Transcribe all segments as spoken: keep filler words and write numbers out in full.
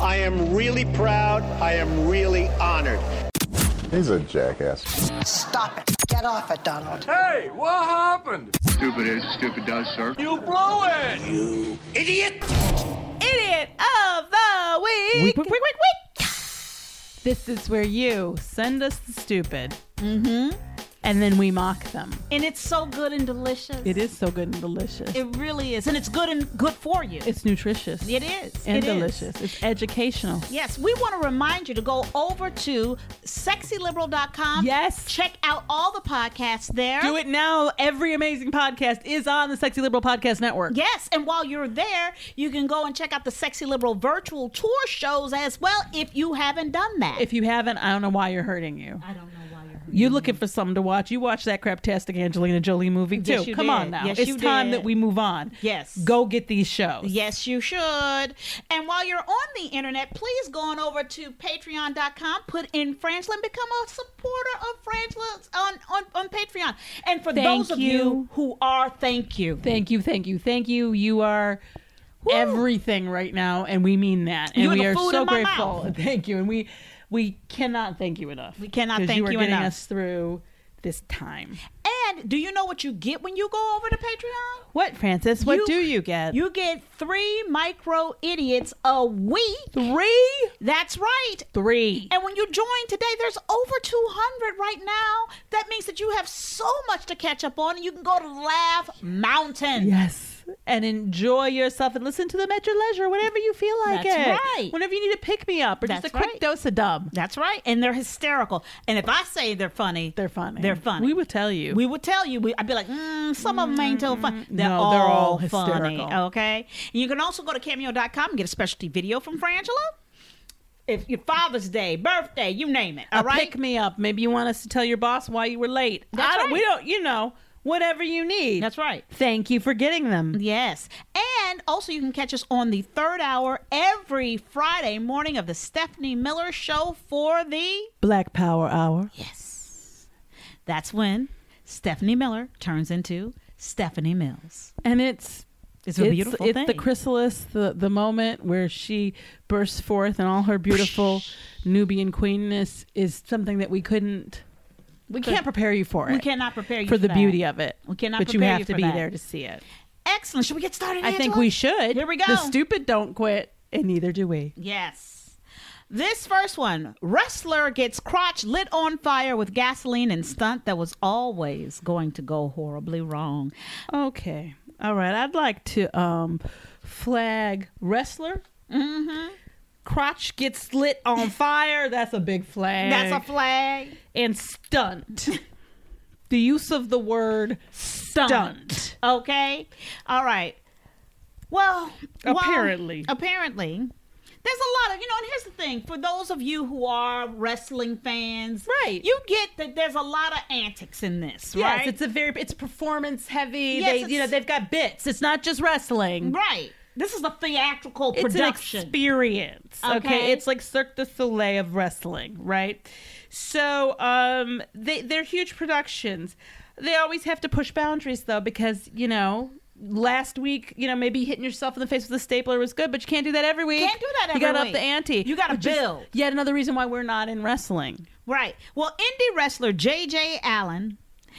I am really proud. I am really honored. He's a jackass. Stop it. Get off it, Donald. Hey, what happened? Stupid is, stupid does, sir. You blow it! You idiot! Idiot of the week! Week, week, week, week! This is where you send us the stupid. Mm-hmm. And then we mock them. And it's so good and delicious. It is so good and delicious. It really is. And it's good and good for you. It's nutritious. It is. And it delicious. Is. It's educational. Yes. We want to remind you to go over to sexy liberal dot com. Yes. Check out all the podcasts there. Do it now. Every amazing podcast is on the Sexy Liberal Podcast Network. Yes. And while you're there, you can go and check out the Sexy Liberal virtual tour shows as well if you haven't done that. If you haven't, I don't know why you're hurting you. I don't know why you're hurting You're me. Looking for something to watch. You watch that craptastic Angelina Jolie movie too. Yes, come did. On now. Yes, it's time did. That we move on. Yes. Go get these shows. Yes, you should. And while you're on the internet, please go on over to patreon dot com, put in Frangela, and become a supporter of Frangela on, on, on Patreon. And for thank those you. Of you who are, thank you. Thank you, thank you, thank you. You are... Woo. Everything right now, and we mean that. And we are so grateful. Mouth. Thank you. And we we cannot thank you enough. We cannot thank you, you are getting enough. Us through this time. And do you know what you get when you go over to Patreon? What, Frances? What you, do you get? You get three micro idiots a week. Three? That's right. Three. And when you join today, there's over two hundred right now. That means that you have so much to catch up on, and you can go to Laugh Mountain. Yes. And enjoy yourself and listen to them at your leisure, whenever you feel like that's it. That's right. Whenever you need a pick-me-up or that's just a quick right. dose of dumb. That's right. And they're hysterical. And if I say they're funny, they're funny. They're funny. We would tell you. We would tell you. We, I'd be like, mm, some mm, of them ain't so funny. They're no, all they're all hysterical. Funny, okay? And you can also go to cameo dot com and get a specialty video from Frangela. If your Father's Day, birthday, you name it. All a right? pick-me-up. Maybe you want us to tell your boss why you were late. That's I don't, right. We don't, you know. Whatever you need. That's right. Thank you for getting them. Yes. And also you can catch us on the third hour every Friday morning of the Stephanie Miller Show for the... Black Power Hour. Yes. That's when Stephanie Miller turns into Stephanie Mills. And it's... It's a it's, beautiful it's thing. It's the chrysalis, the, the moment where she bursts forth and all her beautiful Nubian queenness is something that we couldn't... We can't prepare you for it. We cannot prepare you for, for the that. Beauty of it. We cannot but prepare you have you to for be that. There to see it. Excellent. Should we get started, Angela? I think we should. Here we go. The stupid don't quit, and neither do we. Yes. This first one, wrestler gets crotch lit on fire with gasoline and stunt that was always going to go horribly wrong. Okay. All right. I'd like to um, flag wrestler. Mm-hmm. Crotch gets lit on fire. That's a big flag. That's a flag. And stunt. The use of the word stunt. stunt. Okay. All right. Well. Apparently. Well, apparently. There's a lot of, you know, and here's the thing. For those of you who are wrestling fans. Right. You get that there's a lot of antics in this, yes, right? Yes, it's a very, it's performance heavy. Yes, they, you know, they've got bits. It's not just wrestling. Right. This is a theatrical production. It's an experience. Okay? okay. It's like Cirque du Soleil of wrestling, right? So um, they, they're huge productions. They always have to push boundaries, though, because, you know, last week, you know, maybe hitting yourself in the face with a stapler was good, but you can't do that every week. Can't do that every week. You got to up the ante. You got to build. Yet another reason why we're not in wrestling. Right. Well, indie wrestler J J Allen,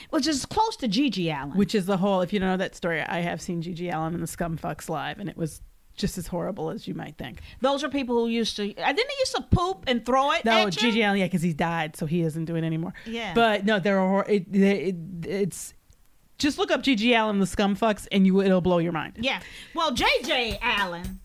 which is close to G G Allin. Which is the whole, if you don't know that story, I have seen G G Allin and the Scumfucks live, and it was just as horrible as you might think. Those are people who used to, didn't they used to poop and throw it no, at you? No, G G Allin, yeah, because he's died, so he isn't doing it anymore. Yeah. But no, there are, it, it, it, it's, just look up G G Allin and the Scumfucks, and you it'll blow your mind. Yeah. Well, J J Allin,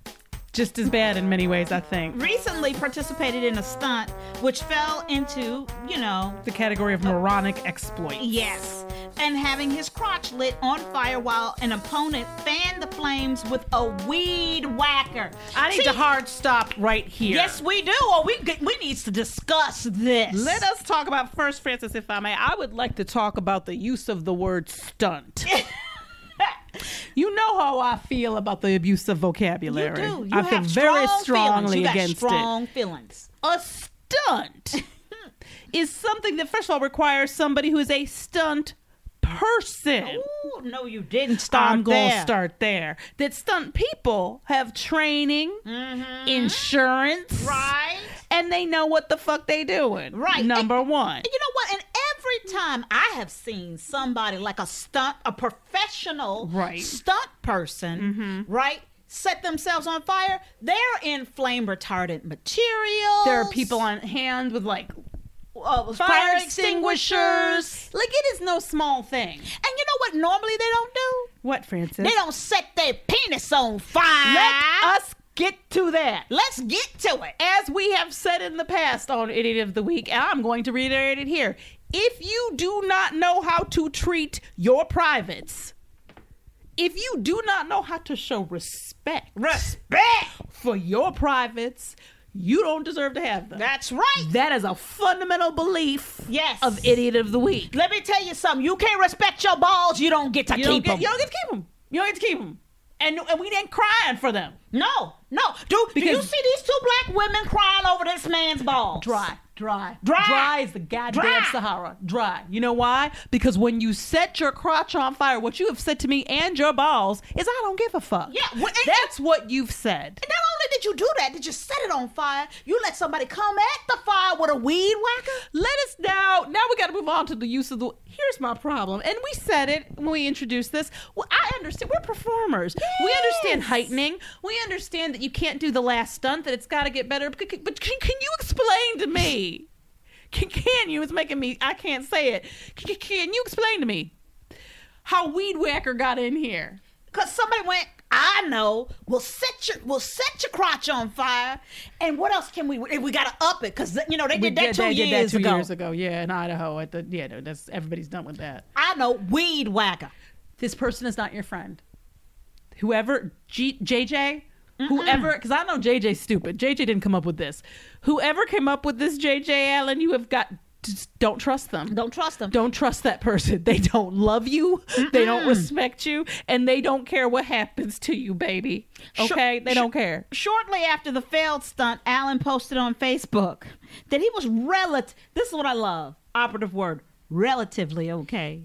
just as bad in many ways, I think, recently participated in a stunt which fell into, you know, the category of moronic exploits. Yes. And having his crotch lit on fire while an opponent fanned the flames with a weed whacker. I need See, to hard stop right here. Yes, we do. Or we we need to discuss this. Let us talk about first, Frances, if I may. I would like to talk about the use of the word stunt. You know how I feel about the abuse of vocabulary. You do. You I feel very strongly against it. Strong feelings. A stunt is something that, first of all, requires somebody who is a stunt person. Ooh, no, you didn't start I'm there. I'm gonna start there. That stunt people have training, mm-hmm. insurance, right? And they know what the fuck they doing, right? Number and, one. And you know what? And every time I have seen somebody like a stunt, a professional right. stunt person, mm-hmm. right? set themselves on fire. They're in flame retardant materials. There are people on hand with like Uh, fire, fire extinguishers. extinguishers. Like, it is no small thing. And you know what normally they don't do? What, Frances? They don't set their penis on fire. Let us get to that. Let's get to it. As we have said in the past on Idiot of the Week, and I'm going to reiterate it here. If you do not know how to treat your privates, if you do not know how to show respect, respect for your privates, you don't deserve to have them. That's right. That is a fundamental belief yes. of Idiot of the Week. Let me tell you something. You can't respect your balls, you don't get to you keep get, them. You don't get to keep them. You don't get to keep them. And, and we ain't crying for them. No, no. Do, do you see these two black women crying over this man's balls? Dry, dry, dry. Dry is the goddamn dry. Sahara. Dry. You know why? Because when you set your crotch on fire, what you have said to me and your balls is, I don't give a fuck. Yeah. Well, and, that's and, what you've said. And not only did you do that, did you set it on fire? You let somebody come at the fire with a weed whacker? Let us now. Now we got to move on to the use of the. Here's my problem. And we said it when we introduced this. Well, I understand. We're performers. Yes. We understand heightening. We We understand that you can't do the last stunt, that it's got to get better, but can, but can, can you explain to me? Can, can you? It's making me, I can't say it. Can, can you explain to me how Weed Whacker got in here? Because somebody went, I know, we'll set your we'll set your crotch on fire, and what else can we, we got to up it, because, you know, they did that two years ago. They did that two years ago, yeah, in Idaho. At the, yeah, no, that's, everybody's done with that. I know, Weed Whacker. This person is not your friend. Whoever, G, J J, mm-mm. whoever, because I know J J's stupid. J J didn't come up with this. Whoever came up with this, J J Allen, you have got, just don't trust them. Don't trust them. Don't trust that person. They don't love you. Mm-mm. They don't respect you. And they don't care what happens to you, baby. Okay? Sh- they don't sh- care. Shortly after the failed stunt, Allen posted on Facebook that he was relative. This is what I love. Operative word. Relatively okay.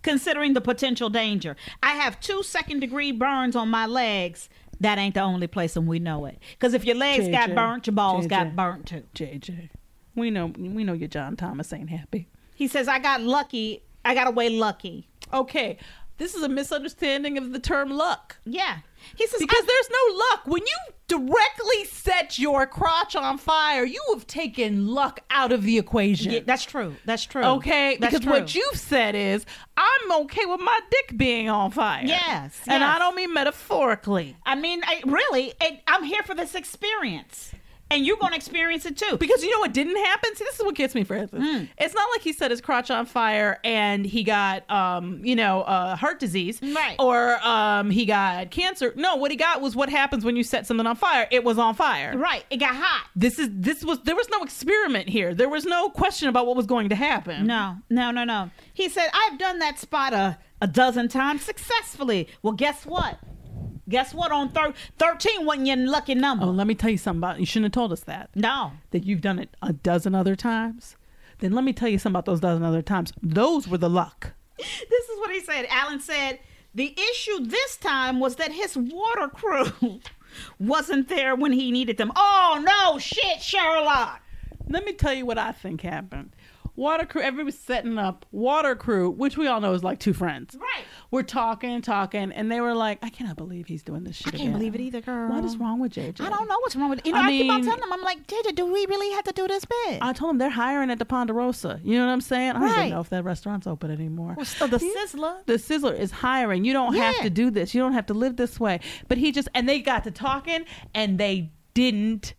Considering the potential danger. I have two second degree burns on my legs. That ain't the only place, and we know it. Because if your legs J J, got burnt, your balls J J, got burnt too. J J, we know we know your John Thomas ain't happy. He says, I got lucky. I got away lucky. Okay. This is a misunderstanding of the term luck. Yeah. He says, because I- there's no luck. When you directly set your crotch on fire, you have taken luck out of the equation. Yeah, that's true. That's true. Okay? That's because true. What you've said is, I'm okay with my dick being on fire. Yes. And yes. I don't mean metaphorically. I mean, I, really, I, I'm here for this experience. And you're going to experience it too. Because you know what didn't happen? See, this is what gets me, Frances. Mm. It's not like he set his crotch on fire and he got, um, you know, uh, heart disease. Right. Or um, he got cancer. No, what he got was what happens when you set something on fire. It was on fire. Right. It got hot. This is, this was, there was no experiment here. There was no question about what was going to happen. No, no, no, no. He said, I've done that spot a, a dozen times successfully. Well, guess what? Guess what? On thir- thirteen wasn't your lucky number. Oh, let me tell you something about, you shouldn't have told us that. No. That you've done it a dozen other times. Then let me tell you something about those dozen other times. Those were the luck. This is what he said. Allen said, the issue this time was that his water crew wasn't there when he needed them. Oh, no shit, Sherlock. Let me tell you what I think happened. Water crew, everybody's setting up water crew, which we all know is like two friends. Right. We're talking and talking, and they were like, I cannot believe he's doing this shit I can't again. Believe it either, girl. What is wrong with J J? I don't know what's wrong with you know, I, I mean, keep on telling them, I'm like, J J, do we really have to do this bit? I told them they're hiring at the Ponderosa. You know what I'm saying? I don't right. even know if that restaurant's open anymore. Well, so the you, Sizzler. The Sizzler is hiring. You don't yeah. have to do this. You don't have to live this way. But he just, and they got to talking, and they didn't.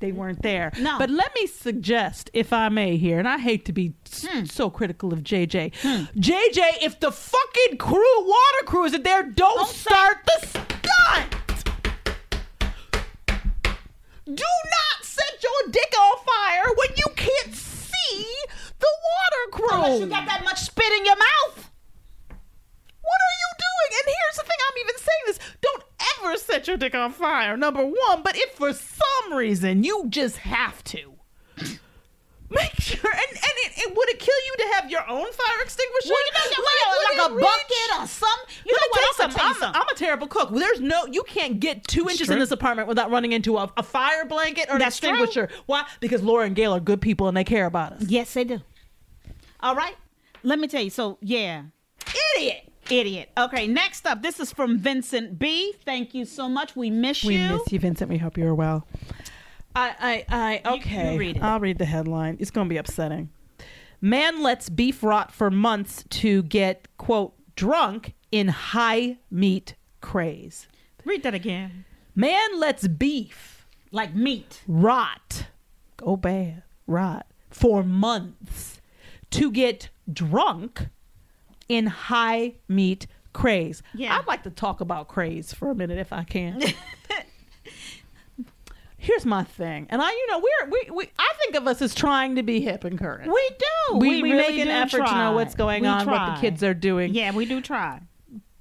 They weren't there. No. But let me suggest, if I may here, and I hate to be hmm. so critical of J J. Hmm. J J, if the fucking crew, water crew isn't there, don't, don't start the stunt! Do not set your dick on fire when you can't see the water crew! Unless you got that much spit in your mouth! What are you doing? And here's the thing, I'm even saying this. Don't ever set your dick on fire, number one. But if for some reason you just have to, make sure. And, and it, it would it kill you to have your own fire extinguisher? Well, you know, like, like, like a reach? bucket or something. You Let know what? Tell I'm, tell you something. I'm, a, I'm a terrible cook. There's no, you can't get two it's inches true. in this apartment without running into a, a fire blanket or an That's extinguisher. True. Why? Because Laura and Gail are good people and they care about us. Yes, they do. All right. Let me tell you. So, yeah. Idiot. Idiot. Okay, next up, this is from Vincent B. Thank you so much. We miss we you. We miss you, Vincent. We hope you're well. I, I, I, okay. You, you read it. I'll read the headline. It's going to be upsetting. Man lets beef rot for months to get, quote, drunk in high meat craze. Read that again. Man lets beef. Like meat. Rot. Go bad. Rot. For months to get drunk in high meat craze. Yeah. I'd like to talk about craze for a minute if I can. Here's my thing. And I, you know, we're, we, we, I think of us as trying to be hip and current. We do. We, we, we really make an effort try. to know what's going we on, try. what the kids are doing. Yeah, we do try.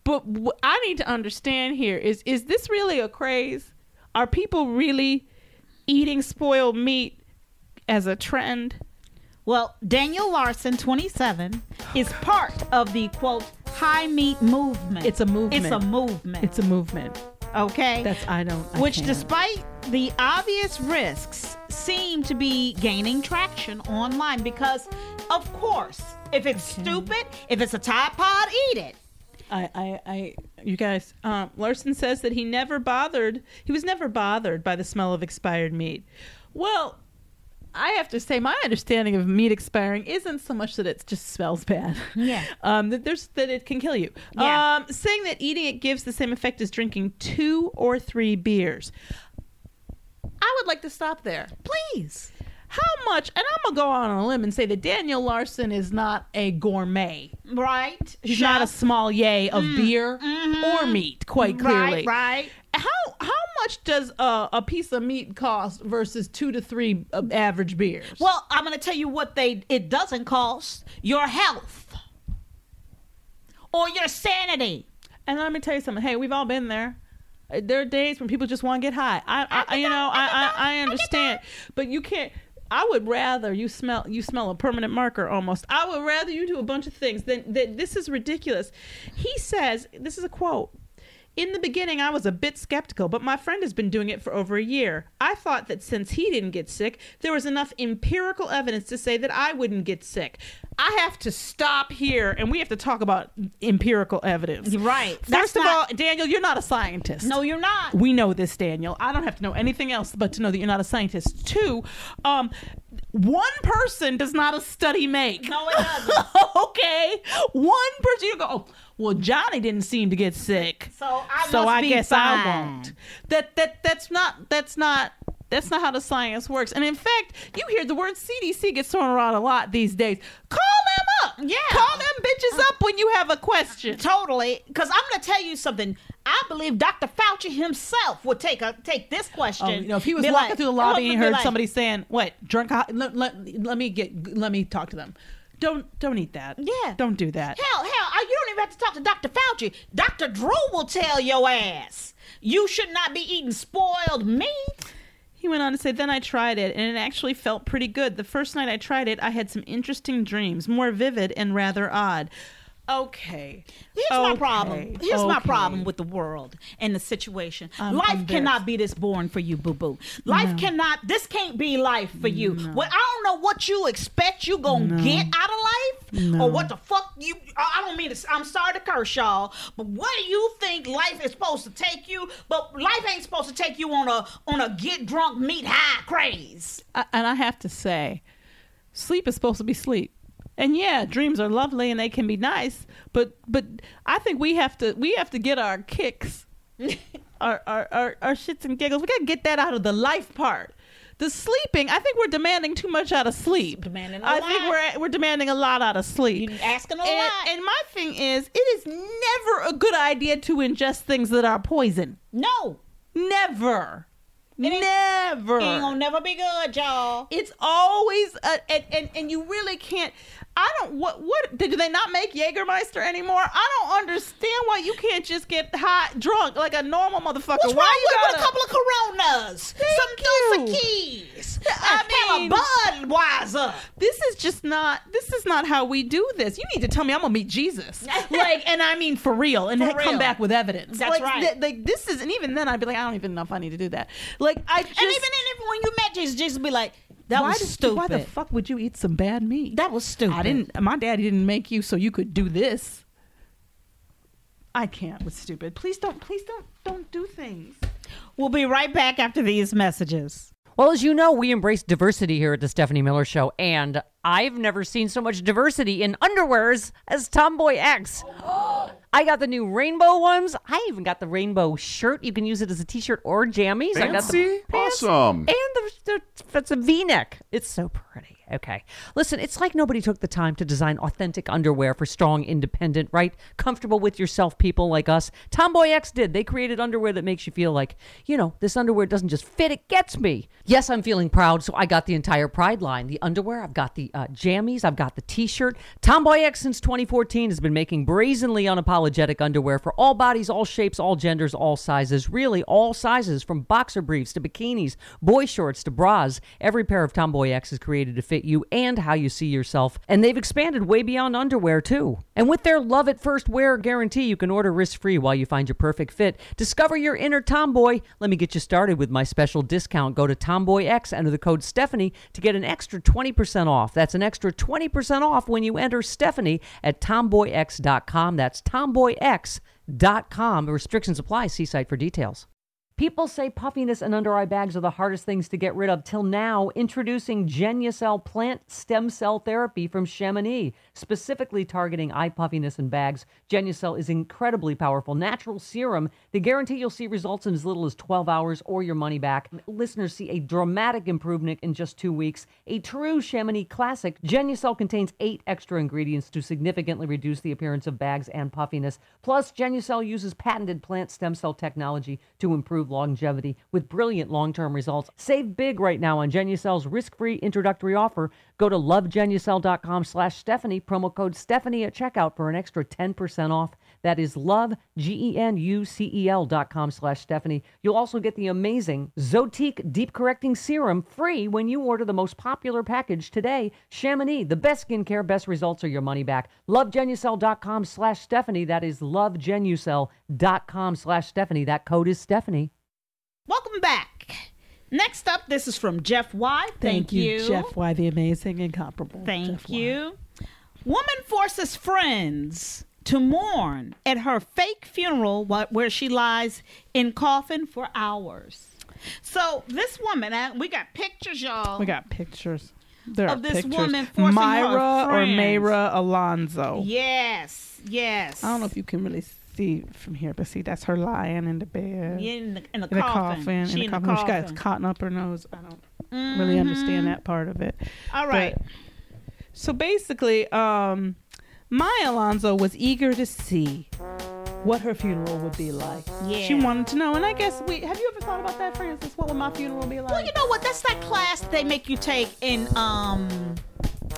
But what I need to understand here is, is this really a craze? Are people really eating spoiled meat as a trend? Well, Daniel Larson, twenty-seven, is part of the, quote, high meat movement. It's a movement. It's a movement. It's a movement. Okay? That's, I don't, I Which, can't. despite the obvious risks, seem to be gaining traction online because, of course, if it's okay. stupid, if it's a Tide Pod, eat it. I, I, I, you guys, um, Larson says that he never bothered, he was never bothered by the smell of expired meat. Well, I have to say, my understanding of meat expiring isn't so much that it just smells bad. Yeah. Um, that there's that it can kill you. Yeah. Um, saying that eating it gives the same effect as drinking two or three beers. I would like to stop there. Please. How much, and I'm going to go on a limb and say that Daniel Larson is not a gourmet. Right. He's Shop. not a sommelier of mm. beer mm-hmm. or meat, quite clearly. Right, right. How how much does uh, a piece of meat cost versus two to three uh, average beers? Well, I'm going to tell you what they it doesn't cost. Your health. Or your sanity. And let me tell you something. Hey, we've all been there. There are days when people just want to get high. I, I, I you know, I, I, I understand. But you can't. I would rather you smell you smell a permanent marker almost. I would rather you do a bunch of things than that. This is ridiculous. He says, this is a quote. In the beginning, I was a bit skeptical, but my friend has been doing it for over a year. I thought that since he didn't get sick, there was enough empirical evidence to say that I wouldn't get sick. I have to stop here, and we have to talk about empirical evidence. Right. First of all, Daniel, you're not a scientist. No, you're not. We know this, Daniel. I don't have to know anything else but to know that you're not a scientist. Two, um... one person does not a study make. No, it doesn't. Okay. One person. You go, oh, well, Johnny didn't seem to get sick. So I, so must I be guess fine. I won't. That that that's not that's not that's not how the science works. And in fact, you hear the word C D C gets thrown around a lot these days. Call them up. Yeah. Call them bitches up when you have a question. Totally. Because I'm going to tell you something. I believe Doctor Fauci himself would take a, take this question. Oh, you know, if he was walking like, through the lobby and he heard like, somebody saying, what, drunk, let, let, let me get, let me talk to them. don't don't eat that. Yeah. Don't do that. Hell, hell, I, you don't even have to talk to Doctor Fauci. Doctor Drew will tell your ass you should not be eating spoiled meat. He went on to say, then I tried it, and it actually felt pretty good. The first night I tried it, I had some interesting dreams, more vivid and rather odd. Okay. Here's okay. my problem. Here's okay. my problem with the world and the situation. I'm life embarrassed. Cannot be this boring for you, boo-boo. Life no. cannot, this can't be life for you. No. Well, I don't know what you expect you going to no. get out of life no. or what the fuck you, I don't mean to, I'm sorry to curse y'all, but what do you think life is supposed to take you? But life ain't supposed to take you on a on a get drunk, meat high craze. I, and I have to say, sleep is supposed to be sleep. And yeah, dreams are lovely and they can be nice, but but I think we have to we have to get our kicks, our, our our our shits and giggles. We gotta get that out of the life part. The sleeping, I think we're demanding too much out of sleep. Demanding a I lot. think we're we're demanding a lot out of sleep. You asking a and, lot. And my thing is, it is never a good idea to ingest things that are poison. No, never. It ain't, never. It ain't gonna never be good, y'all. It's always a, and, and and you really can't. I don't. What what? Do they not make Jägermeister anymore? I don't understand why you can't just get high drunk like a normal motherfucker. What's why wrong you with, gotta, with a couple of Coronas, Thank some Dulce Keys, I mean Budweiser. This is just not. This is not how we do this. You need to tell me I'm gonna meet Jesus, like, and I mean for real, and for real. Come back with evidence. That's like, right. Th- like this is, and even then I'd be like, I don't even know if I need to do that. Like. Like I just, and even, even when you met Jesus, Jesus would be like, that was stupid. Why the fuck would you eat some bad meat? That was stupid. I didn't. My daddy didn't make you so you could do this. I can't with stupid. Please don't. Please don't. Don't do things. We'll be right back after these messages. Well, as you know, we embrace diversity here at the Stephanie Miller Show, and I've never seen so much diversity in underwears as Tomboy X. I got the new rainbow ones. I even got the rainbow shirt. You can use it as a t-shirt or jammies. Fancy. I got the pants. Awesome. And the, the, that's a V-neck. It's so pretty. Okay. Listen, it's like nobody took the time to design authentic underwear for strong, independent, right? Comfortable with yourself people like us. Tomboy X did. They created underwear that makes you feel like, you know, this underwear doesn't just fit, it gets me. Yes, I'm feeling proud, so I got the entire Pride line. The underwear, I've got the uh, jammies, I've got the t-shirt. Tomboy X since twenty fourteen has been making brazenly unapologetic underwear for all bodies, all shapes, all genders, all sizes. Really, all sizes, from boxer briefs to bikinis, boy shorts to bras. Every pair of Tomboy X is created to fit you and how you see yourself, and they've expanded way beyond underwear too. And with their love at first wear guarantee, you can order risk-free while you find your perfect fit. Discover your inner tomboy. Let me get you started with my special discount. Go to Tomboy X, enter the code Stephanie to get an extra twenty percent off. That's an extra twenty percent off when you enter Stephanie at tomboy x dot com. That's tomboy x dot com. Restrictions apply. See site for details. People say puffiness and under-eye bags are the hardest things to get rid of. Till now, introducing Genucel Plant Stem Cell Therapy from Chamonix, specifically targeting eye puffiness and bags. Genucel is incredibly powerful, natural serum. They guarantee you'll see results in as little as twelve hours or your money back. Listeners see a dramatic improvement in just two weeks. A true Chamonix classic, Genucel contains eight extra ingredients to significantly reduce the appearance of bags and puffiness. Plus, Genucel uses patented plant stem cell technology to improve longevity with brilliant long-term results. Save big right now on Genucel's risk-free introductory offer. Go to love genucel dot com slash Stephanie, promo code Stephanie at checkout for an extra ten percent off. That is love, G E N U C E L dot com slash Stephanie. You'll also get the amazing Zotique Deep Correcting Serum free when you order the most popular package today. Chamonix, the best skincare, best results, or your money back. LoveGenucel.com slash Stephanie. That is LoveGenucel.com slash Stephanie. That code is Stephanie. Welcome back. Next up, this is from Jeff Y. Thank, Thank you. you. Jeff Y, the amazing, incomparable. Thank Jeff you. Y. Woman forces friends to mourn at her fake funeral where she lies in coffin for hours. So this woman, we got pictures, y'all. We got pictures. There of are this pictures. Woman forcing Mayra her friends. Or Mayra Alonzo. Yes, yes. I don't know if you can really see from here, but see, that's her lying in the bed. In the, in the, in the coffin. coffin. She in, in the, the coffin. coffin. She got it cotton up her nose. I don't mm-hmm. really understand that part of it. All right. But, so basically... um Maya Alonzo was eager to see what her funeral would be like. Yeah. She wanted to know. And I guess, we have you ever thought about that, Frances? What would my funeral be like? Well, you know what? That's that class they make you take in um,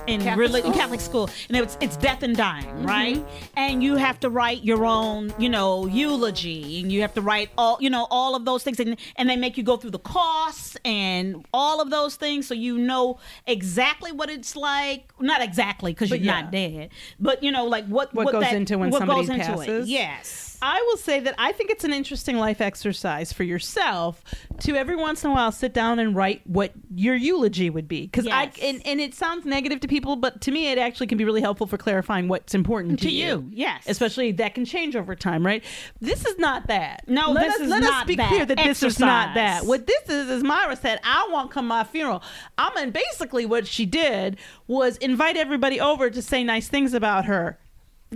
in Catholic, really, school? Catholic school, and it's it's death and dying, mm-hmm. right? And you have to write your own, you know, eulogy, and you have to write all, you know, all of those things, and, and they make you go through the costs and all of those things, so you know exactly what it's like. Not exactly, because you're yeah. not dead, but you know, like what what, what goes that, into when what somebody goes passes. Into it. Yes. I will say that I think it's an interesting life exercise for yourself to every once in a while sit down and write what your eulogy would be. Because yes. I and, and it sounds negative to people, but to me it actually can be really helpful for clarifying what's important to, to you. you. Yes, especially that can change over time, right? This is not that. No, let this us, is let not us be that clear that exercise. This is not that. What this is is Mayra said, "I won't come to my funeral." I mean, basically what she did was invite everybody over to say nice things about her.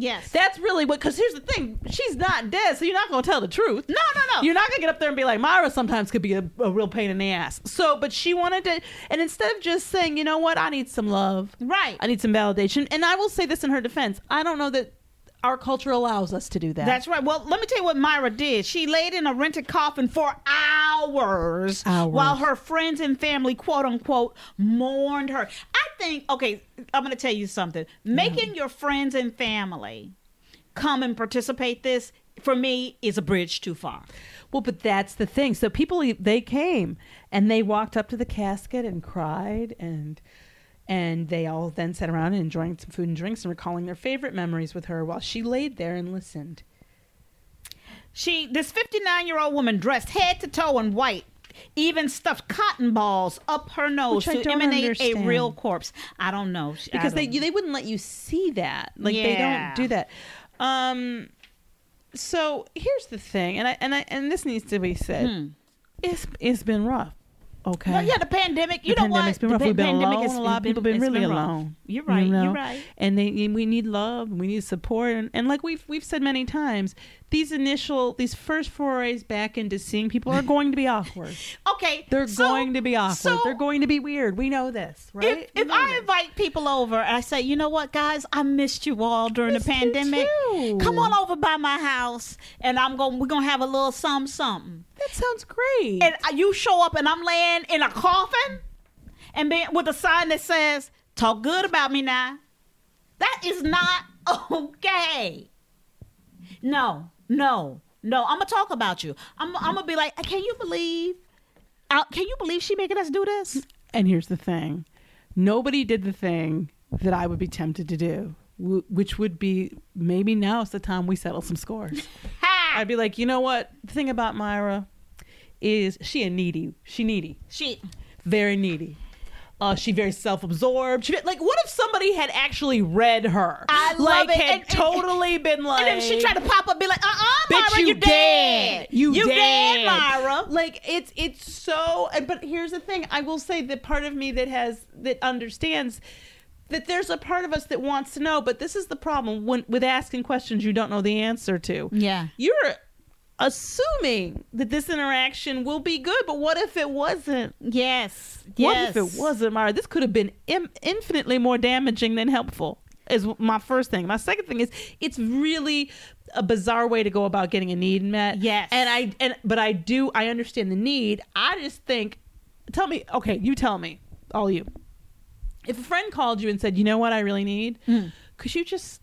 Yes. That's really what, because here's the thing. She's not dead, so you're not going to tell the truth. No, no, no. You're not going to get up there and be like, Mayra sometimes could be a, a real pain in the ass. So, but she wanted to, and instead of just saying, you know what, I need some love. Right. I need some validation. And I will say this in her defense. I don't know that our culture allows us to do that. That's right. Well, let me tell you what Mayra did. She laid in a rented coffin for hours, hours. while her friends and family, quote unquote, mourned her. I think, okay, I'm going to tell you something. Making mm. your friends and family come and participate this, for me, is a bridge too far. Well, but that's the thing. So people, they came and they walked up to the casket and cried and... And they all then sat around and enjoying some food and drinks and recalling their favorite memories with her while she laid there and listened. She, this fifty-nine-year-old woman dressed head to toe in white, even stuffed cotton balls up her nose to emanate understand. a real corpse. I don't know. Because don't. they they wouldn't let you see that. Like, yeah. they don't do that. Um, so here's the thing, and I and I and this needs to be said. Hmm. It's it's been rough. Okay. Well, yeah, the pandemic. You the know pandemic's what? Been rough. The We've been pandemic alone. Has been, a lot of people been really been alone. You're right. You know? You're right. And they, we need love. We need support. And, and like we've we've said many times, these initial, these first forays back into seeing people are going to be awkward. okay. They're so, going to be awkward. So They're going to be weird. We know this, right? If, if I this. invite people over and I say, you know what, guys, I missed you all during the pandemic. Too. Come on over by my house, and I'm going. We're gonna have a little some something. That sounds great. And you show up, and I'm laying in a coffin and being with a sign that says talk good about me now. That is not okay. No no no I'm gonna talk about you. I'm, I'm gonna be like, can you believe can you believe she making us do this? And here's the thing, nobody did the thing that I would be tempted to do, which would be, maybe now's the time we settle some scores. I'd be like, you know what, the thing about Mayra is she a needy? She needy. She very needy. Uh, she very self-absorbed. She, like, what if somebody had actually read her? I like, love it. Had and, totally and, been like, and then she tried to pop up and be like, uh-uh, Mayra, you, you dead. dead. You, you dead. dead, Mayra. Like, it's it's so. But here's the thing. I will say that part of me that has that understands that there's a part of us that wants to know. But this is the problem when, with asking questions you don't know the answer to. Yeah, you're. Assuming that this interaction will be good, but what if it wasn't? Yes. What yes. if it wasn't, Mayra? This could have been im- infinitely more damaging than helpful, is my first thing. My second thing is, it's really a bizarre way to go about getting a need met. Yes. And I, and but I do, I understand the need. I just think, tell me, okay, you tell me, all you. If a friend called you and said, you know what I really need? Mm. Could you just...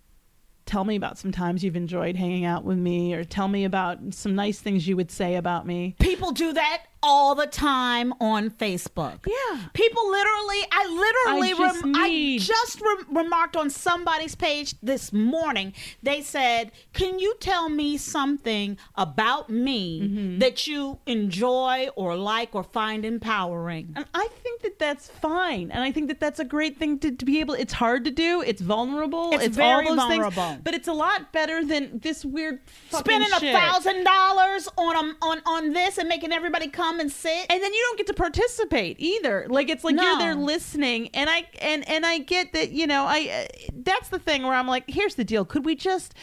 tell me about some times you've enjoyed hanging out with me, or tell me about some nice things you would say about me. People do that all the time on Facebook. Yeah. People literally, I literally, I just, rem- need- I just re- remarked on somebody's page this morning. They said, can you tell me something about me mm-hmm. that you enjoy or like or find empowering? And I think that that's fine. And I think that that's a great thing to, to be able, it's hard to do. It's vulnerable. It's, it's very all those vulnerable. Things, but it's a lot better than this weird fucking spending a thousand dollars on a, on on this and making everybody come and sit, and then you don't get to participate either. Like, it's like no. you're there listening, and I and and I get that, you know. I uh, that's the thing where I'm like, here's the deal: could we just,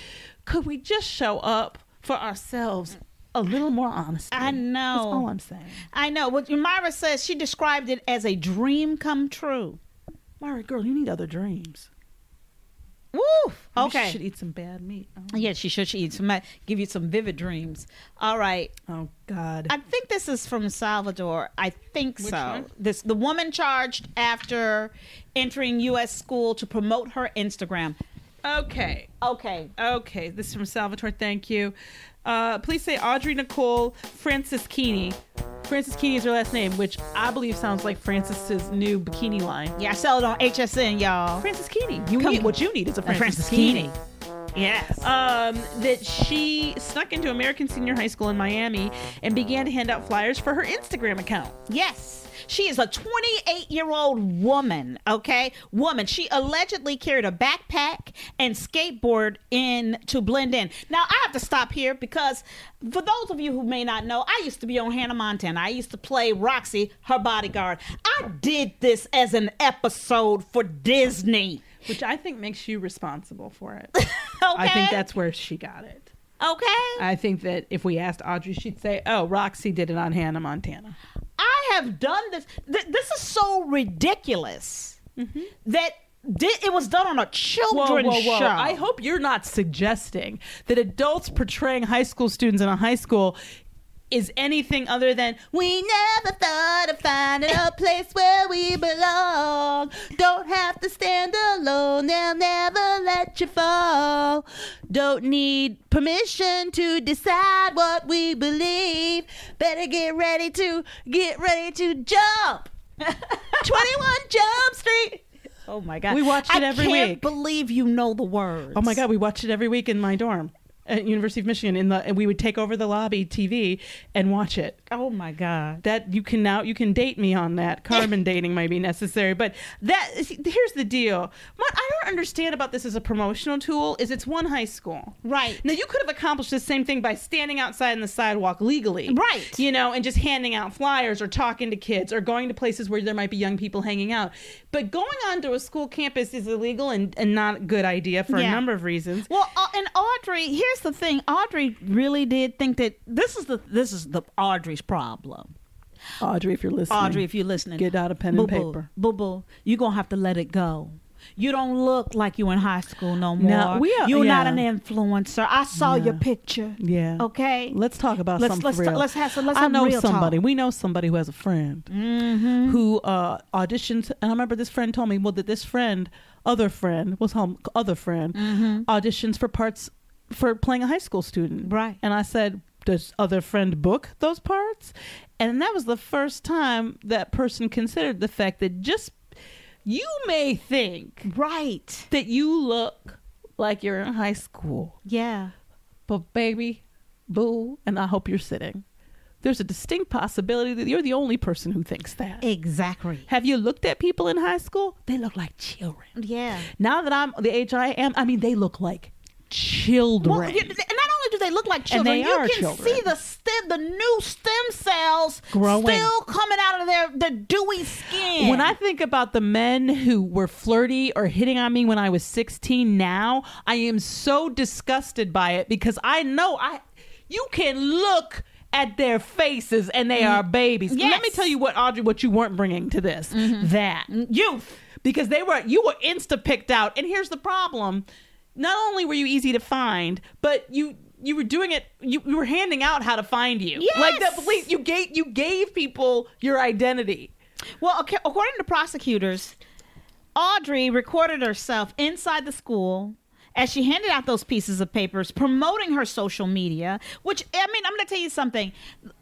could we just show up for ourselves a little more honestly? I know. That's all I'm saying. I know. What Mayra says, she described it as a dream come true. Mayra, girl, you need other dreams. Woof. Okay. She should eat some bad meat. Oh. Yeah, she should. She eats some. Give you some vivid dreams. All right. Oh God. I think this is from Salvador. I think Which so. One? This the woman charged after entering U S school to promote her Instagram. Okay. Okay. Okay. This is from Salvador. Thank you. Uh, please say Audrey Nicole Frances Keeney. Frances Keeney is her last name, which I believe sounds like Frances's new bikini line. Yeah, I sell it on H S N, y'all. Frances Keeney. You Come need what you need is a Frances, Frances Keeney. Keeney. Yes. Um, that she snuck into American Senior High School in Miami and began to hand out flyers for her Instagram account. Yes. She is a twenty-eight-year-old woman, okay? Woman. She allegedly carried a backpack and skateboard in to blend in. Now, I have to stop here because for those of you who may not know, I used to be on Hannah Montana. I used to play Roxy, her bodyguard. I did this as an episode for Disney. Which I think makes you responsible for it. Okay. I think that's where she got it. Okay. I think that if we asked Audrey, she'd say, oh, Roxy did it on Hannah Montana. I have done this. Th- this is so ridiculous mm-hmm. that di- it was done on a children's whoa, whoa, whoa. show. I hope you're not suggesting that adults portraying high school students in a high school is anything other than we never thought of finding a place where we belong. Don't have to stand alone. They'll never let you fall. Don't need permission to decide what we believe. Better get ready to get ready to jump. twenty-one Jump Street. Oh my God, we watched it every week. I can't believe you know the words. Oh my God, we watched it every week in my dorm. At University of Michigan, in the and we would take over the lobby T V and watch it. Oh my God! That you can now you can date me on that. Carbon dating might be necessary, but that here's the deal. What I don't understand about this as a promotional tool is it's one high school, right? Now you could have accomplished the same thing by standing outside on the sidewalk legally, right? You know, and just handing out flyers or talking to kids or going to places where there might be young people hanging out. But going onto a school campus is illegal and, and not a good idea for yeah. a number of reasons. Well, uh, and Audrey here. Here's the thing. Audrey really did think that this is the this is the Audrey's problem. Audrey, if you're listening. Audrey, if you're listening. Get out a pen and boo-boo, paper. Boo-boo. You're going to have to let it go. You don't look like you in high school no more. No, we are, you're yeah. not an influencer. I saw yeah. your picture. Yeah. Okay? Let's talk about let's, something let's real. T- let's have some, let's I have know real somebody. Talk. We know somebody who has a friend mm-hmm. who uh, auditions. And I remember this friend told me, well, that this friend, other friend, was home, other friend, mm-hmm. auditions for parts for playing a high school student. Right. And I said, does other friend book those parts? And that was the first time that person considered the fact that just you may think right that you look like you're in high school. Yeah. But baby, boo, and I hope you're sitting. There's a distinct possibility that you're the only person who thinks that. Exactly. Have you looked at people in high school? They look like children. Yeah. Now that I'm the age I am, I mean, they look like children. Well, and not only do they look like children, you can children. see the stem, the new stem cells growing, still coming out of their the dewy skin. When I think about the men who were flirty or hitting on me when I was sixteen, now I am so disgusted by it because I know I, you can look at their faces and they mm. are babies. Yes. Let me tell you what, Audrey, what you weren't bringing to this. Mm-hmm. That youth, because they were you were insta picked out, and here's the problem. Not only were you easy to find, but you you were doing it. You, you were handing out how to find you. Yes. Like the police, you gave you gave people your identity. Well, okay, according to prosecutors, Audrey recorded herself inside the school as she handed out those pieces of papers, promoting her social media. Which I mean, I'm going to tell you something.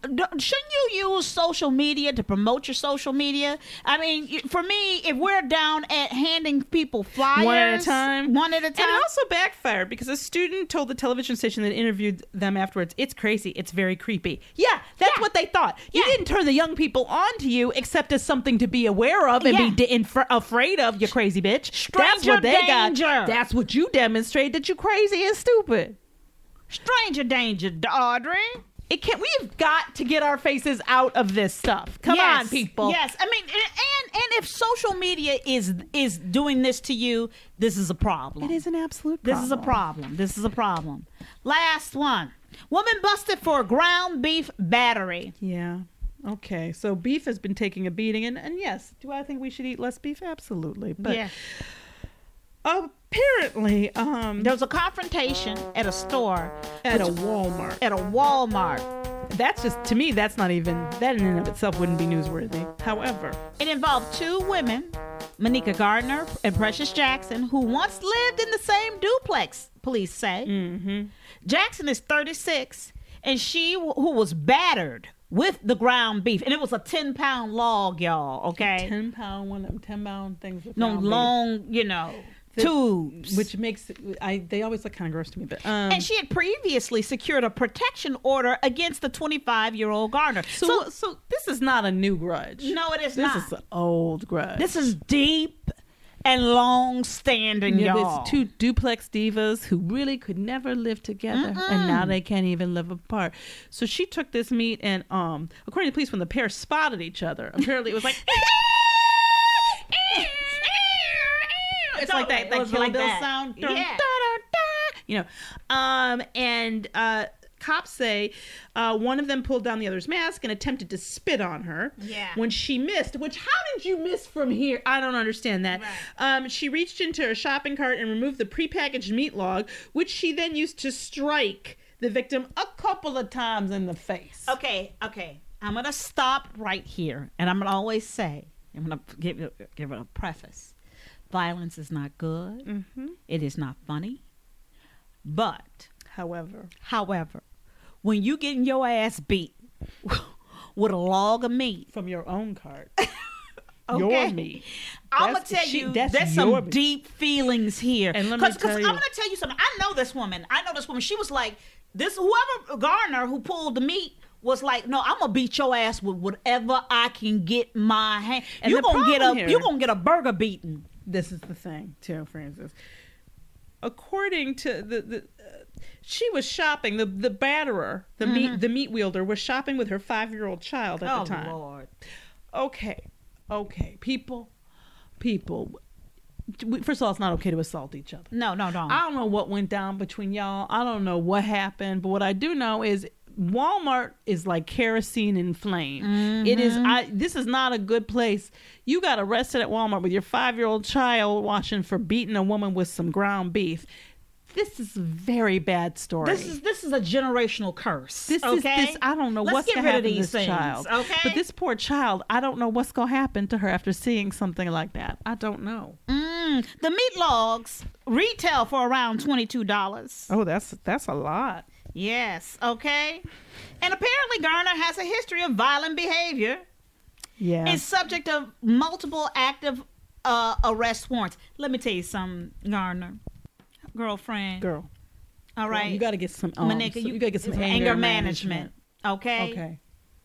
Shouldn't you use social media to promote your social media? I mean, for me, if we're down at handing people flyers one at a time, one at a time, and it also backfired because a student told the television station that interviewed them afterwards, "It's crazy. It's very creepy." Yeah, that's yeah. what they thought. You yeah. didn't turn the young people on to you except as something to be aware of and yeah. be de- inf- afraid of. You crazy bitch. Stranger that's what they danger. Got. That's what you demonstrated. Demonstrate that you crazy and stupid. Stranger danger, Audrey. It can't. We've got to get our faces out of this stuff. Come yes, on, people. Yes, I mean, and and if social media is is doing this to you, this is a problem. It is an absolute problem. This is a problem. This is a problem. Last one. Woman busted for ground beef battery. Yeah. Okay. So beef has been taking a beating, and and yes, do I think we should eat less beef? Absolutely. But yeah. Oh. apparently um there was a confrontation at a store at a Walmart at a Walmart that's just, to me, that's not even, that in and of itself wouldn't be newsworthy. However, it involved two women, Monika Gardner and Precious Jackson, who once lived in the same duplex, police say. Mm-hmm. Jackson is thirty-six, and she w- who was battered with the ground beef, and it was a ten-pound log, y'all, okay? ten-pound, one of them ten-pound things. With no, long, beef. You know. The, tubes, which makes it, I they always look kind of gross to me, but um, and she had previously secured a protection order against the twenty-five year old Gardner. So, so so this is not a new grudge. No, it is this not. This is an old grudge. This is deep and long standing, yeah, y'all. It's two duplex divas who really could never live together, mm-mm, and now they can't even live apart. So she took this meat, and um according to police, when the pair spotted each other, apparently it was like it's totally like that, like, like that sound, yeah. da, da, da, you know. Um, and uh, cops say uh, one of them pulled down the other's mask and attempted to spit on her. Yeah. When she missed, which how did you miss from here? I don't understand that. Right. Um, she reached into her shopping cart and removed the prepackaged meat log, which she then used to strike the victim a couple of times in the face. Okay, okay, I'm gonna stop right here, and I'm gonna always say, I'm gonna give give a preface. Violence is not good. Mm-hmm. It is not funny. But, however, however, when you getting your ass beat with a log of meat from your own cart, okay, your meat. I'm gonna tell she, you, there's some meat. Deep feelings here. And let me Cause, tell cause you, I'm gonna tell you something. I know this woman. I know this woman. She was like, this whoever Gardner who pulled the meat was like, no, I'm gonna beat your ass with whatever I can get my hand. And you gonna get a here, you gonna get a burger beating. This is the thing, too, Frances. According to the, the uh, she was shopping. The the batterer, the mm-hmm. meat the meat wielder, was shopping with her five year old child at oh, the time. Oh Lord. Okay, okay, people, people. First of all, it's not okay to assault each other. No, no, no. I don't know what went down between y'all. I don't know what happened, but what I do know is Walmart is like kerosene in flame. Mm-hmm. It is. I. This is not a good place. You got arrested at Walmart with your five-year-old child watching for beating a woman with some ground beef. This is a very bad story. This is this is a generational curse. This okay? is this. I don't know Let's what's going to happen to this things, child. Okay? But this poor child, I don't know what's going to happen to her after seeing something like that. I don't know. Mm, the meat logs retail for around twenty-two dollars. Oh, that's that's a lot. Yes, okay. And apparently Garner has a history of violent behavior. Yeah. Is subject of multiple active uh, arrest warrants. Let me tell you something, Garner. Girlfriend. Girl. All right. Girl, you got to get some um, Monika, so you, you got to get some anger, anger management. management. Okay? Okay.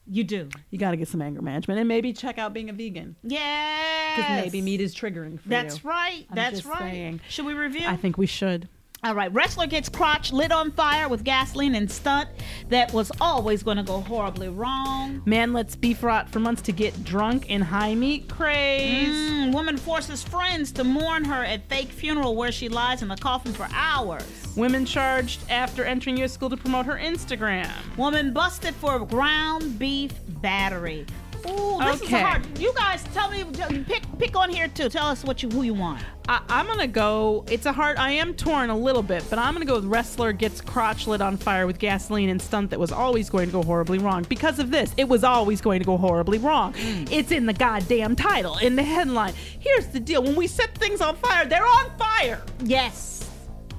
You do. You got to get some anger management, and maybe check out being a vegan. Yes. Because maybe meat is triggering for That's you. That's right. I'm That's right. Saying. Should we review? I think we should. All right, wrestler gets crotch lit on fire with gasoline and stunt that was always going to go horribly wrong. Man lets beef rot for months to get drunk in high meat craze. Mm, woman forces friends to mourn her at fake funeral where she lies in a coffin for hours. Women charged after entering U S school to promote her Instagram. Woman busted for ground beef battery. Ooh, this okay. is hard. You guys, tell me, pick pick on here too. Tell us what you who you want. I, I'm gonna go. It's a hard. I am torn a little bit, but I'm gonna go with wrestler gets crotch lit on fire with gasoline and stunt that was always going to go horribly wrong. Because of this, it was always going to go horribly wrong. Mm. It's in the goddamn title, in the headline. Here's the deal: when we set things on fire, they're on fire. Yes.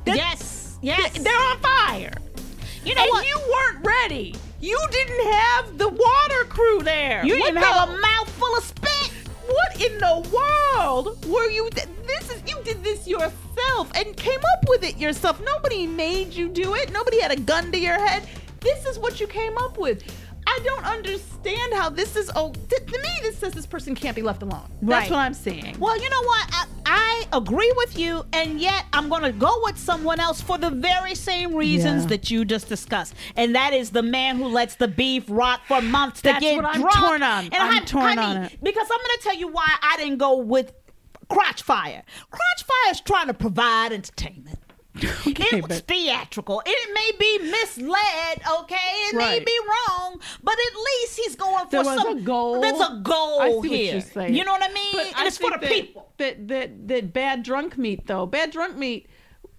That's, yes. Yes. They're on fire. You know and what? You weren't ready. You didn't have the water crew there. You didn't what have the, a mouth full of spit. What in the world were you? Th- this is you did this yourself and came up with it yourself. Nobody made you do it. Nobody had a gun to your head. This is what you came up with. I don't understand how this is. Oh, to, to me, this says this person can't be left alone. Right. That's what I'm seeing. Well, you know what? I, I agree with you, and yet I'm going to go with someone else for the very same reasons yeah. that you just discussed, and that is the man who lets the beef rot for months to That's get drunk. That's what I'm torn on. And I'm I, torn I on mean, it because I'm going to tell you why I didn't go with crotch fire. Crotch fire is trying to provide entertainment. Okay, it's but... theatrical. It may be misled, okay? It right. may be wrong, but at least he's going for some... A goal. There's a goal I see here. What you're you know what I mean? But and I it's for the that, people. That, that, that bad drunk meat, though. Bad drunk meat...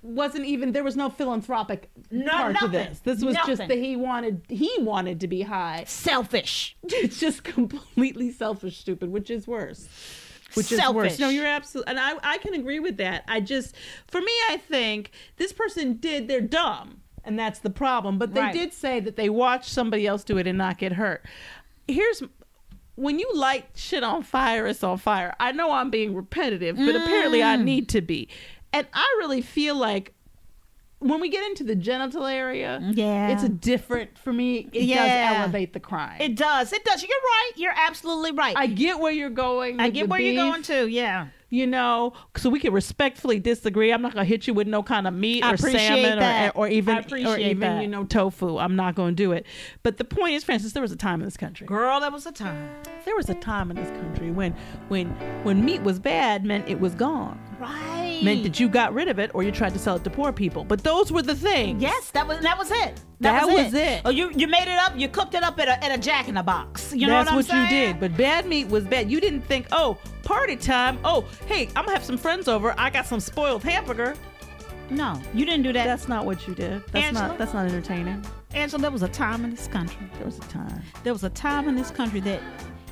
wasn't even there was no philanthropic no, part nothing, to this this was nothing. Just that he wanted he wanted to be high. Selfish. It's just completely selfish, stupid, which is worse which selfish. Is worse. No, you're absolutely, and I, I can agree with that. I just, for me, I think this person did, they're dumb, and that's the problem. But they right. did say that they watched somebody else do it and not get hurt. Here's, when you light shit on fire, it's on fire. I know I'm being repetitive, but mm. apparently I need to be. And I really feel like when we get into the genital area, yeah. it's a different, for me, it yeah. does elevate the crime. It does. It does. You're right. You're absolutely right. I get where you're going. I get where beef. You're going to, yeah. You know, so we can respectfully disagree. I'm not going to hit you with no kind of meat I or salmon that. or or even, or even that. you know, tofu. I'm not going to do it. But the point is, Frances, there was a time in this country. Girl, there was a time. There was a time in this country when when when meat was bad meant it was gone. Right. Meant that you got rid of it or you tried to sell it to poor people. But those were the things. Yes, that was that was it. That, that was, was it. it. Oh, you, you made it up. You cooked it up at a, at a Jack in the Box. You That's know what, I'm what you did. But bad meat was bad. You didn't think, oh, party time. Oh, hey, I'm going to have some friends over. I got some spoiled hamburger. No, you didn't do that. That's not what you did. That's Angela? not. That's not entertaining. Angela, there was a time in this country. There was a time. There was a time in this country that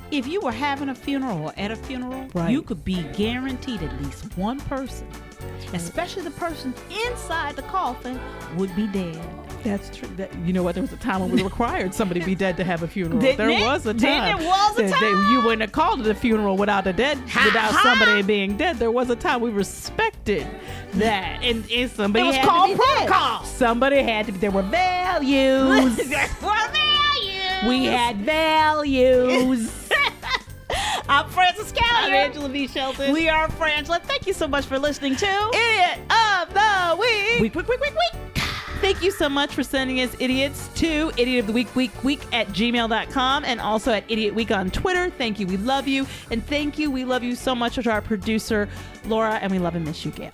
if you were having a funeral or at a funeral, right. you could be guaranteed at least one person, right. especially the person inside the coffin, would be dead. That's true. That, you know what? There was a time when we required somebody to be dead to have a funeral. Didn't there it? was a time. Didn't it was a time. They, you wouldn't have called it a funeral without a dead, ha, without ha. somebody being dead. There was a time we respected that, and, and somebody it was had called to be protocol. Dead. Somebody had to. There were values. There were values. We had values. I'm Frances Callier. I'm Angela V. Shelton. We are Frangela. Thank you so much for listening to Idiot of the Week. Week, week, week, week, week. Thank you so much for sending us idiots to idiot of the week week week at gmail dot com and also at Idiot Week on Twitter. Thank you. We love you. And thank you. We love you so much to our producer, Laura, and we love and miss you, Gail.